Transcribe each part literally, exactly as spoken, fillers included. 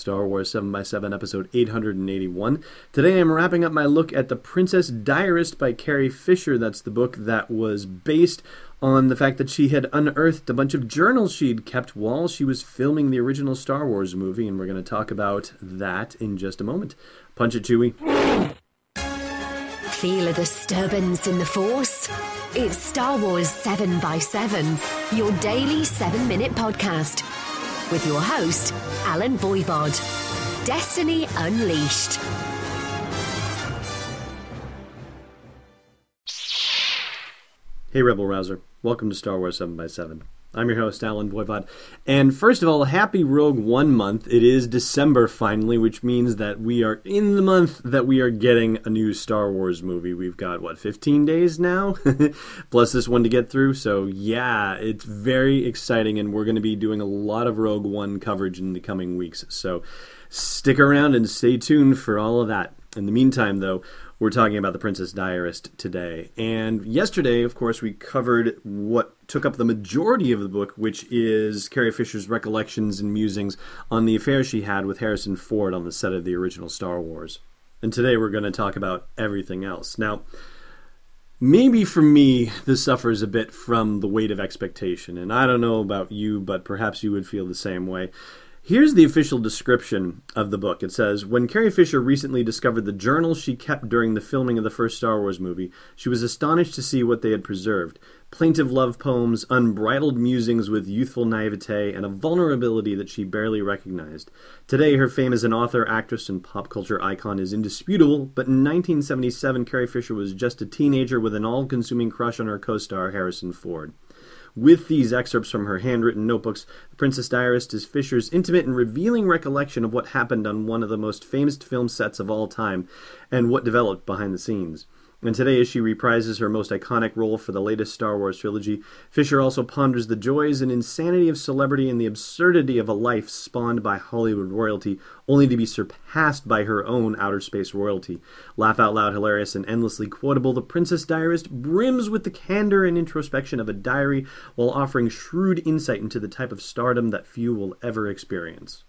Star Wars seven by seven, episode eight hundred eighty-one. Today I'm wrapping up my look at The Princess Diarist by Carrie Fisher. That's the book that was based on the fact that she had unearthed a bunch of journals she'd kept while she was filming the original Star Wars movie, and we're going to talk about that in just a moment. Punch it, Chewie. Feel a disturbance in the Force? It's Star Wars seven by seven, your daily seven-minute podcast, with your host, Alan Voivod. Destiny Unleashed. Hey, Rebel Rouser. Welcome to Star Wars seven by seven. I'm your host, Alan Voivod. And first of all, happy Rogue One month. It is December, finally, which means that we are in the month that we are getting a new Star Wars movie. We've got, what, fifteen days now? Plus this one to get through. So, yeah, it's very exciting, and we're going to be doing a lot of Rogue One coverage in the coming weeks. So stick around and stay tuned for all of that. In the meantime, though, we're talking about The Princess Diarist today. And yesterday, of course, we covered what took up the majority of the book, which is Carrie Fisher's recollections and musings on the affair she had with Harrison Ford on the set of the original Star Wars. And today we're going to talk about everything else. Now, maybe for me, this suffers a bit from the weight of expectation. And I don't know about you, but perhaps you would feel the same way. Here's the official description of the book. It says, when Carrie Fisher recently discovered the journal she kept during the filming of the first Star Wars movie, she was astonished to see what they had preserved. Plaintive love poems, unbridled musings with youthful naivete, and a vulnerability that she barely recognized. Today, her fame as an author, actress, and pop culture icon is indisputable, but in nineteen seventy-seven, Carrie Fisher was just a teenager with an all-consuming crush on her co-star, Harrison Ford. With these excerpts from her handwritten notebooks, The Princess Diarist is Fisher's intimate and revealing recollection of what happened on one of the most famous film sets of all time and what developed behind the scenes. And today, as she reprises her most iconic role for the latest Star Wars trilogy, Fisher also ponders the joys and insanity of celebrity and the absurdity of a life spawned by Hollywood royalty, only to be surpassed by her own outer space royalty. Laugh out loud, hilarious, and endlessly quotable, The Princess Diarist brims with the candor and introspection of a diary while offering shrewd insight into the type of stardom that few will ever experience.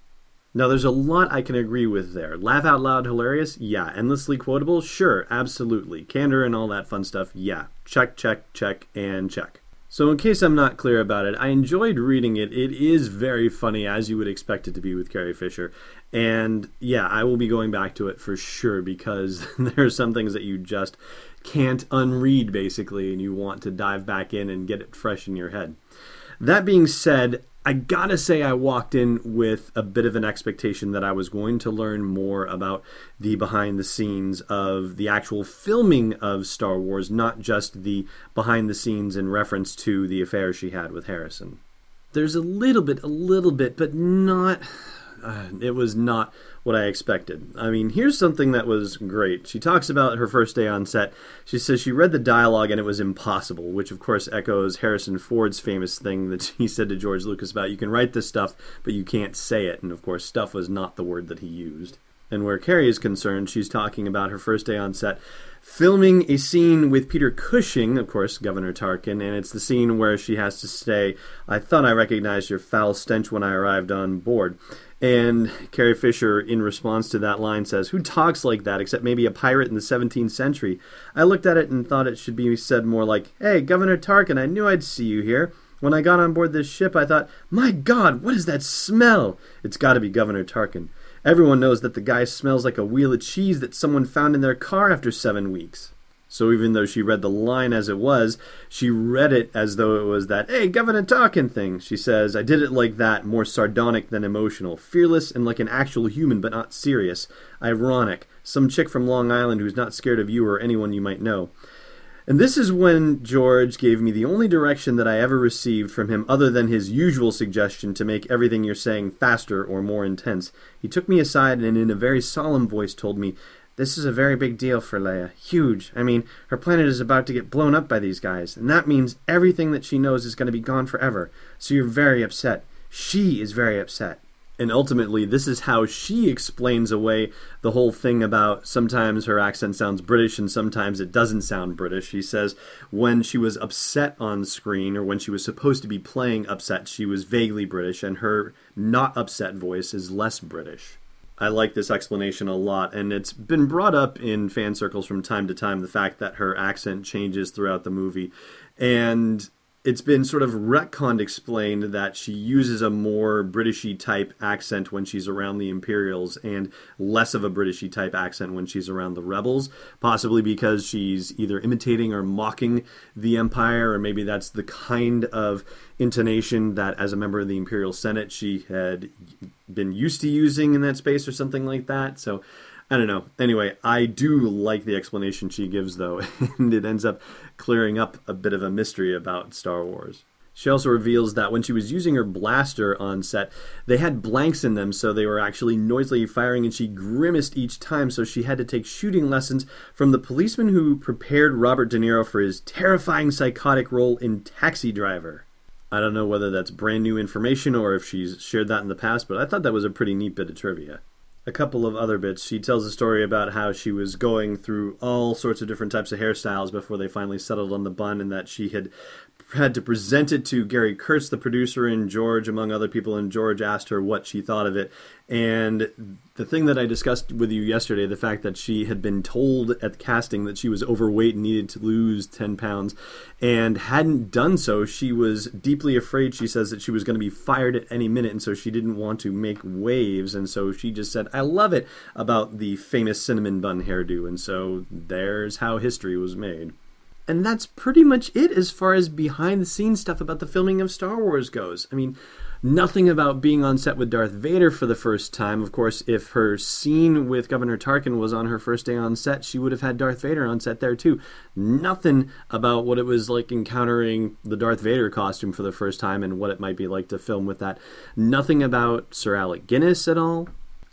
Now, there's a lot I can agree with there. Laugh out loud, hilarious? Yeah. Endlessly quotable? Sure, absolutely. Candor and all that fun stuff? Yeah. Check, check, check, and check. So in case I'm not clear about it, I enjoyed reading it. It is very funny, as you would expect it to be with Carrie Fisher. And yeah, I will be going back to it for sure, because there are some things that you just can't unread, basically, and you want to dive back in and get it fresh in your head. That being said, I gotta say I walked in with a bit of an expectation that I was going to learn more about the behind the scenes of the actual filming of Star Wars, not just the behind the scenes in reference to the affair she had with Harrison. There's a little bit, a little bit, but not... Uh, it was not what I expected. I mean, here's something that was great. She talks about her first day on set. She says she read the dialogue and it was impossible, which of course echoes Harrison Ford's famous thing that he said to George Lucas about, you can write this stuff, but you can't say it. And of course, stuff was not the word that he used. And where Carrie is concerned, she's talking about her first day on set, filming a scene with Peter Cushing, of course, Governor Tarkin, and it's the scene where she has to say, I thought I recognized your foul stench when I arrived on board. And Carrie Fisher, in response to that line, says, who talks like that except maybe a pirate in the seventeenth century? I looked at it and thought it should be said more like, hey, Governor Tarkin, I knew I'd see you here. When I got on board this ship, I thought, my God, what is that smell? It's got to be Governor Tarkin. Everyone knows that the guy smells like a wheel of cheese that someone found in their car after seven weeks. So even though she read the line as it was, she read it as though it was that, hey, Governor Tarkin thing. She says, I did it like that, more sardonic than emotional, fearless and like an actual human but not serious, ironic, some chick from Long Island who's not scared of you or anyone you might know. And this is when George gave me the only direction that I ever received from him other than his usual suggestion to make everything you're saying faster or more intense. He took me aside and in a very solemn voice told me, this is a very big deal for Leia. Huge. I mean, her planet is about to get blown up by these guys, and that means everything that she knows is going to be gone forever. So you're very upset. She is very upset. And ultimately, this is how she explains away the whole thing about sometimes her accent sounds British and sometimes it doesn't sound British. She says when she was upset on screen, or when she was supposed to be playing upset, she was vaguely British, and her not upset voice is less British. I like this explanation a lot, and it's been brought up in fan circles from time to time, the fact that her accent changes throughout the movie. And it's been sort of retconned, explained that she uses a more Britishy type accent when she's around the Imperials and less of a Britishy type accent when she's around the Rebels, possibly because she's either imitating or mocking the Empire, or maybe that's the kind of intonation that as a member of the Imperial Senate she had been used to using in that space or something like that. So I don't know. Anyway, I do like the explanation she gives, though, and it ends up clearing up a bit of a mystery about Star Wars. She also reveals that when she was using her blaster on set, they had blanks in them, so they were actually noisily firing, and she grimaced each time, so she had to take shooting lessons from the policeman who prepared Robert De Niro for his terrifying psychotic role in Taxi Driver. I don't know whether that's brand new information or if she's shared that in the past, but I thought that was a pretty neat bit of trivia. A couple of other bits. She tells a story about how she was going through all sorts of different types of hairstyles before they finally settled on the bun, and that she had had to present it to Gary Kurtz, the producer, and George, among other people, and George asked her what she thought of it. And the thing that I discussed with you yesterday, the fact that she had been told at the casting that she was overweight and needed to lose ten pounds and hadn't done so, she was deeply afraid. She says that she was going to be fired at any minute, and so she didn't want to make waves, and so she just said, "I love it," about the famous cinnamon bun hairdo, and so there's how history was made. And that's pretty much it as far as behind-the-scenes stuff about the filming of Star Wars goes. I mean, nothing about being on set with Darth Vader for the first time. Of course, if her scene with Governor Tarkin was on her first day on set, she would have had Darth Vader on set there too. Nothing about what it was like encountering the Darth Vader costume for the first time and what it might be like to film with that. Nothing about Sir Alec Guinness at all.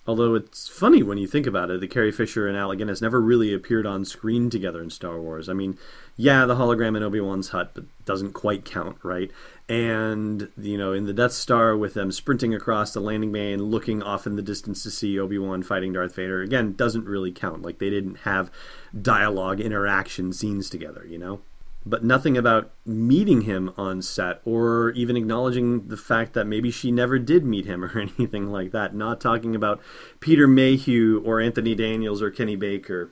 Although it's funny when you think about it, that Carrie Fisher and Alec Guinness never really appeared on screen together in Star Wars. I mean, yeah, the hologram in Obi-Wan's hut, but doesn't quite count, right? And, you know, in the Death Star with them sprinting across the landing bay and looking off in the distance to see Obi-Wan fighting Darth Vader, again, doesn't really count. Like, they didn't have dialogue, interaction scenes together, you know? But nothing about meeting him on set or even acknowledging the fact that maybe she never did meet him or anything like that. Not talking about Peter Mayhew or Anthony Daniels or Kenny Baker.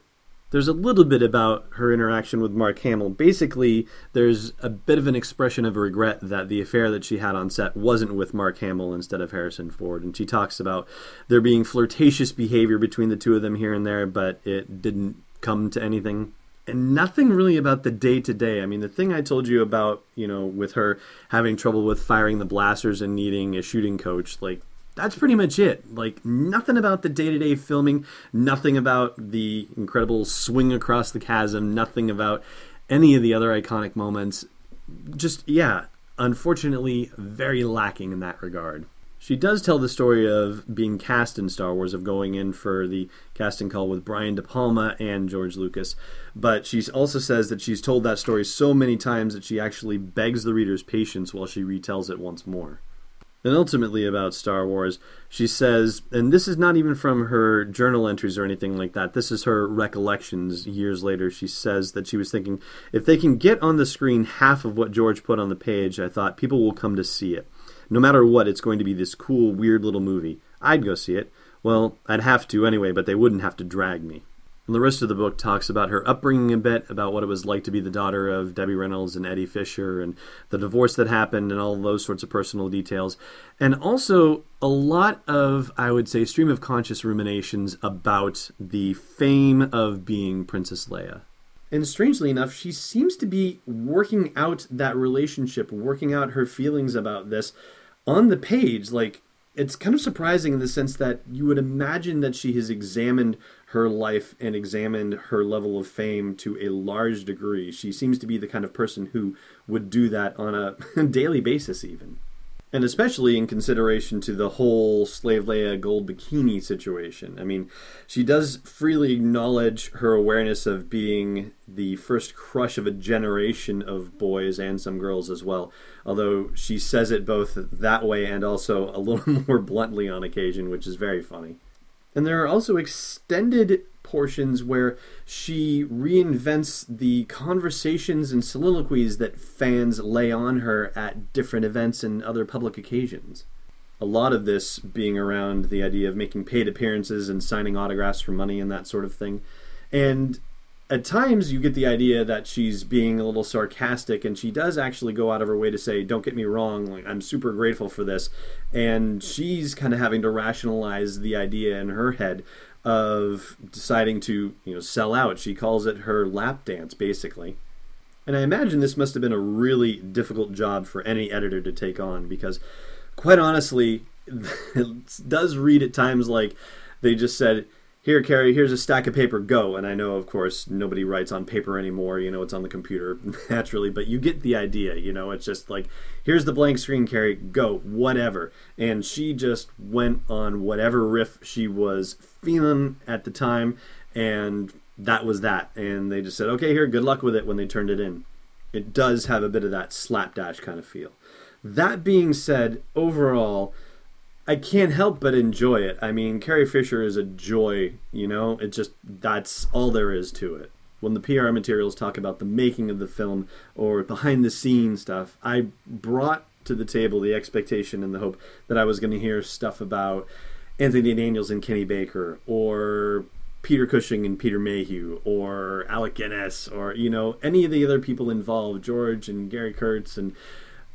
There's a little bit about her interaction with Mark Hamill. Basically, there's a bit of an expression of regret that the affair that she had on set wasn't with Mark Hamill instead of Harrison Ford. And she talks about there being flirtatious behavior between the two of them here and there, but it didn't come to anything. And nothing really about the day-to-day. I mean, the thing I told you about, you know, with her having trouble with firing the blasters and needing a shooting coach, like, that's pretty much it. Like, nothing about the day-to-day filming, nothing about the incredible swing across the chasm, nothing about any of the other iconic moments. Just, yeah, unfortunately, very lacking in that regard. She does tell the story of being cast in Star Wars, of going in for the casting call with Brian De Palma and George Lucas, but she also says that she's told that story so many times that she actually begs the reader's patience while she retells it once more. And ultimately about Star Wars, she says, and this is not even from her journal entries or anything like that, this is her recollections years later, she says that she was thinking, if they can get on the screen half of what George put on the page, I thought people will come to see it. No matter what, it's going to be this cool, weird little movie. I'd go see it. Well, I'd have to anyway, but they wouldn't have to drag me. And the rest of the book talks about her upbringing a bit, about what it was like to be the daughter of Debbie Reynolds and Eddie Fisher, and the divorce that happened, and all those sorts of personal details. And also a lot of, I would say, stream of conscious ruminations about the fame of being Princess Leia. And strangely enough, she seems to be working out that relationship, working out her feelings about this on the page. Like, it's kind of surprising in the sense that you would imagine that she has examined her life and examined her level of fame to a large degree. She seems to be the kind of person who would do that on a daily basis even. And especially in consideration to the whole Slave Leia gold bikini situation. I mean, she does freely acknowledge her awareness of being the first crush of a generation of boys and some girls as well. Although she says it both that way and also a little more bluntly on occasion, which is very funny. And there are also extended portions where she reinvents the conversations and soliloquies that fans lay on her at different events and other public occasions. A lot of this being around the idea of making paid appearances and signing autographs for money and that sort of thing. And at times you get the idea that she's being a little sarcastic, and she does actually go out of her way to say, don't get me wrong, like, I'm super grateful for this. And she's kind of having to rationalize the idea in her head of deciding to, you know, sell out. She calls it her lap dance, basically. And I imagine this must have been a really difficult job for any editor to take on, because, quite honestly, it does read at times like they just said, here, Carrie, here's a stack of paper, go. And I know, of course, nobody writes on paper anymore. You know, it's on the computer, naturally. But you get the idea, you know. It's just like, here's the blank screen, Carrie, go, whatever. And she just went on whatever riff she was feeling at the time. And that was that. And they just said, okay, here, good luck with it when they turned it in. It does have a bit of that slapdash kind of feel. That being said, overall, I can't help but enjoy it. I mean, Carrie Fisher is a joy, you know? It just, that's all there is to it. When the P R materials talk about the making of the film or behind-the-scenes stuff, I brought to the table the expectation and the hope that I was going to hear stuff about Anthony Daniels and Kenny Baker, or Peter Cushing and Peter Mayhew, or Alec Guinness, or, you know, any of the other people involved, George and Gary Kurtz and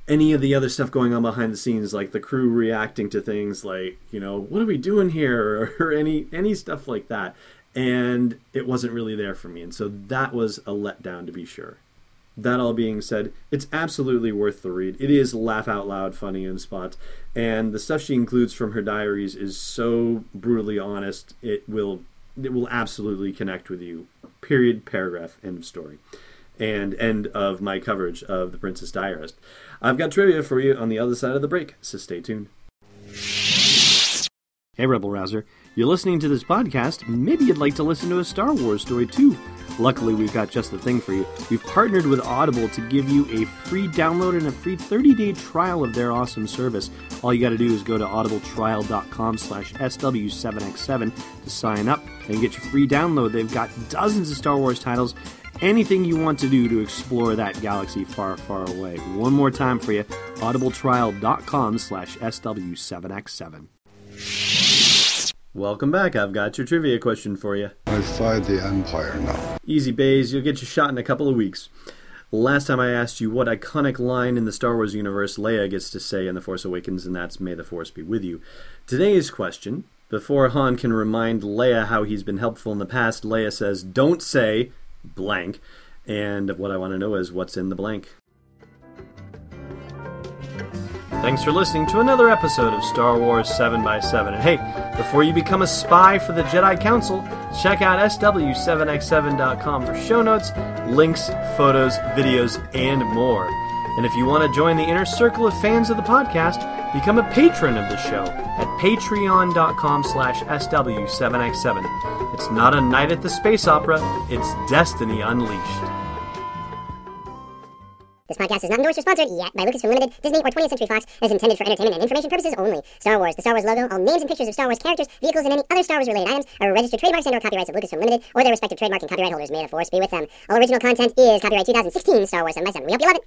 any of the other stuff going on behind the scenes, like the crew reacting to things like, you know, what are we doing here? Or, or any any stuff like that. And it wasn't really there for me. And so that was a letdown, to be sure. That all being said, it's absolutely worth the read. It is laugh-out-loud funny in spots. And the stuff she includes from her diaries is so brutally honest, it will it will absolutely connect with you. Period, paragraph, end of story. And end of my coverage of The Princess Diarist. I've got trivia for you on the other side of the break, so stay tuned. Hey, Rebel Rouser. You're listening to this podcast. Maybe you'd like to listen to a Star Wars story, too. Luckily, we've got just the thing for you. We've partnered with Audible to give you a free download and a free thirty-day trial of their awesome service. All you got to do is go to audibletrial.com slash S W seven X seven to sign up and get your free download. They've got dozens of Star Wars titles. Anything you want to do to explore that galaxy far, far away. One more time for you, audibletrial.com slash S W seven X seven. Welcome back. I've got your trivia question for you. I fight the Empire now. Easy, Baze. You'll get your shot in a couple of weeks. Last time I asked you what iconic line in the Star Wars universe Leia gets to say in The Force Awakens, and that's, may the Force be with you. Today's question, before Han can remind Leia how he's been helpful in the past, Leia says, don't say blank, and what I want to know is what's in the blank. Thanks for listening to another episode of Star Wars seven by seven. And hey, before you become a spy for the Jedi Council, check out S W seven X seven dot com for show notes, links, photos, videos, and more. And if you want to join the inner circle of fans of the podcast, become a patron of the show at patreon.com slash S W seven X seven. It's not a night at the space opera, it's Destiny Unleashed. This podcast is not endorsed or sponsored yet by Lucasfilm Limited, Disney, or twentieth Century Fox, and is intended for entertainment and information purposes only. Star Wars, the Star Wars logo, all names and pictures of Star Wars characters, vehicles, and any other Star Wars-related items are registered trademarks and or copyrights of Lucasfilm Limited or their respective trademark and copyright holders. May the Force be with them. All original content is copyright twenty sixteen Star Wars seven by seven. We hope you love it.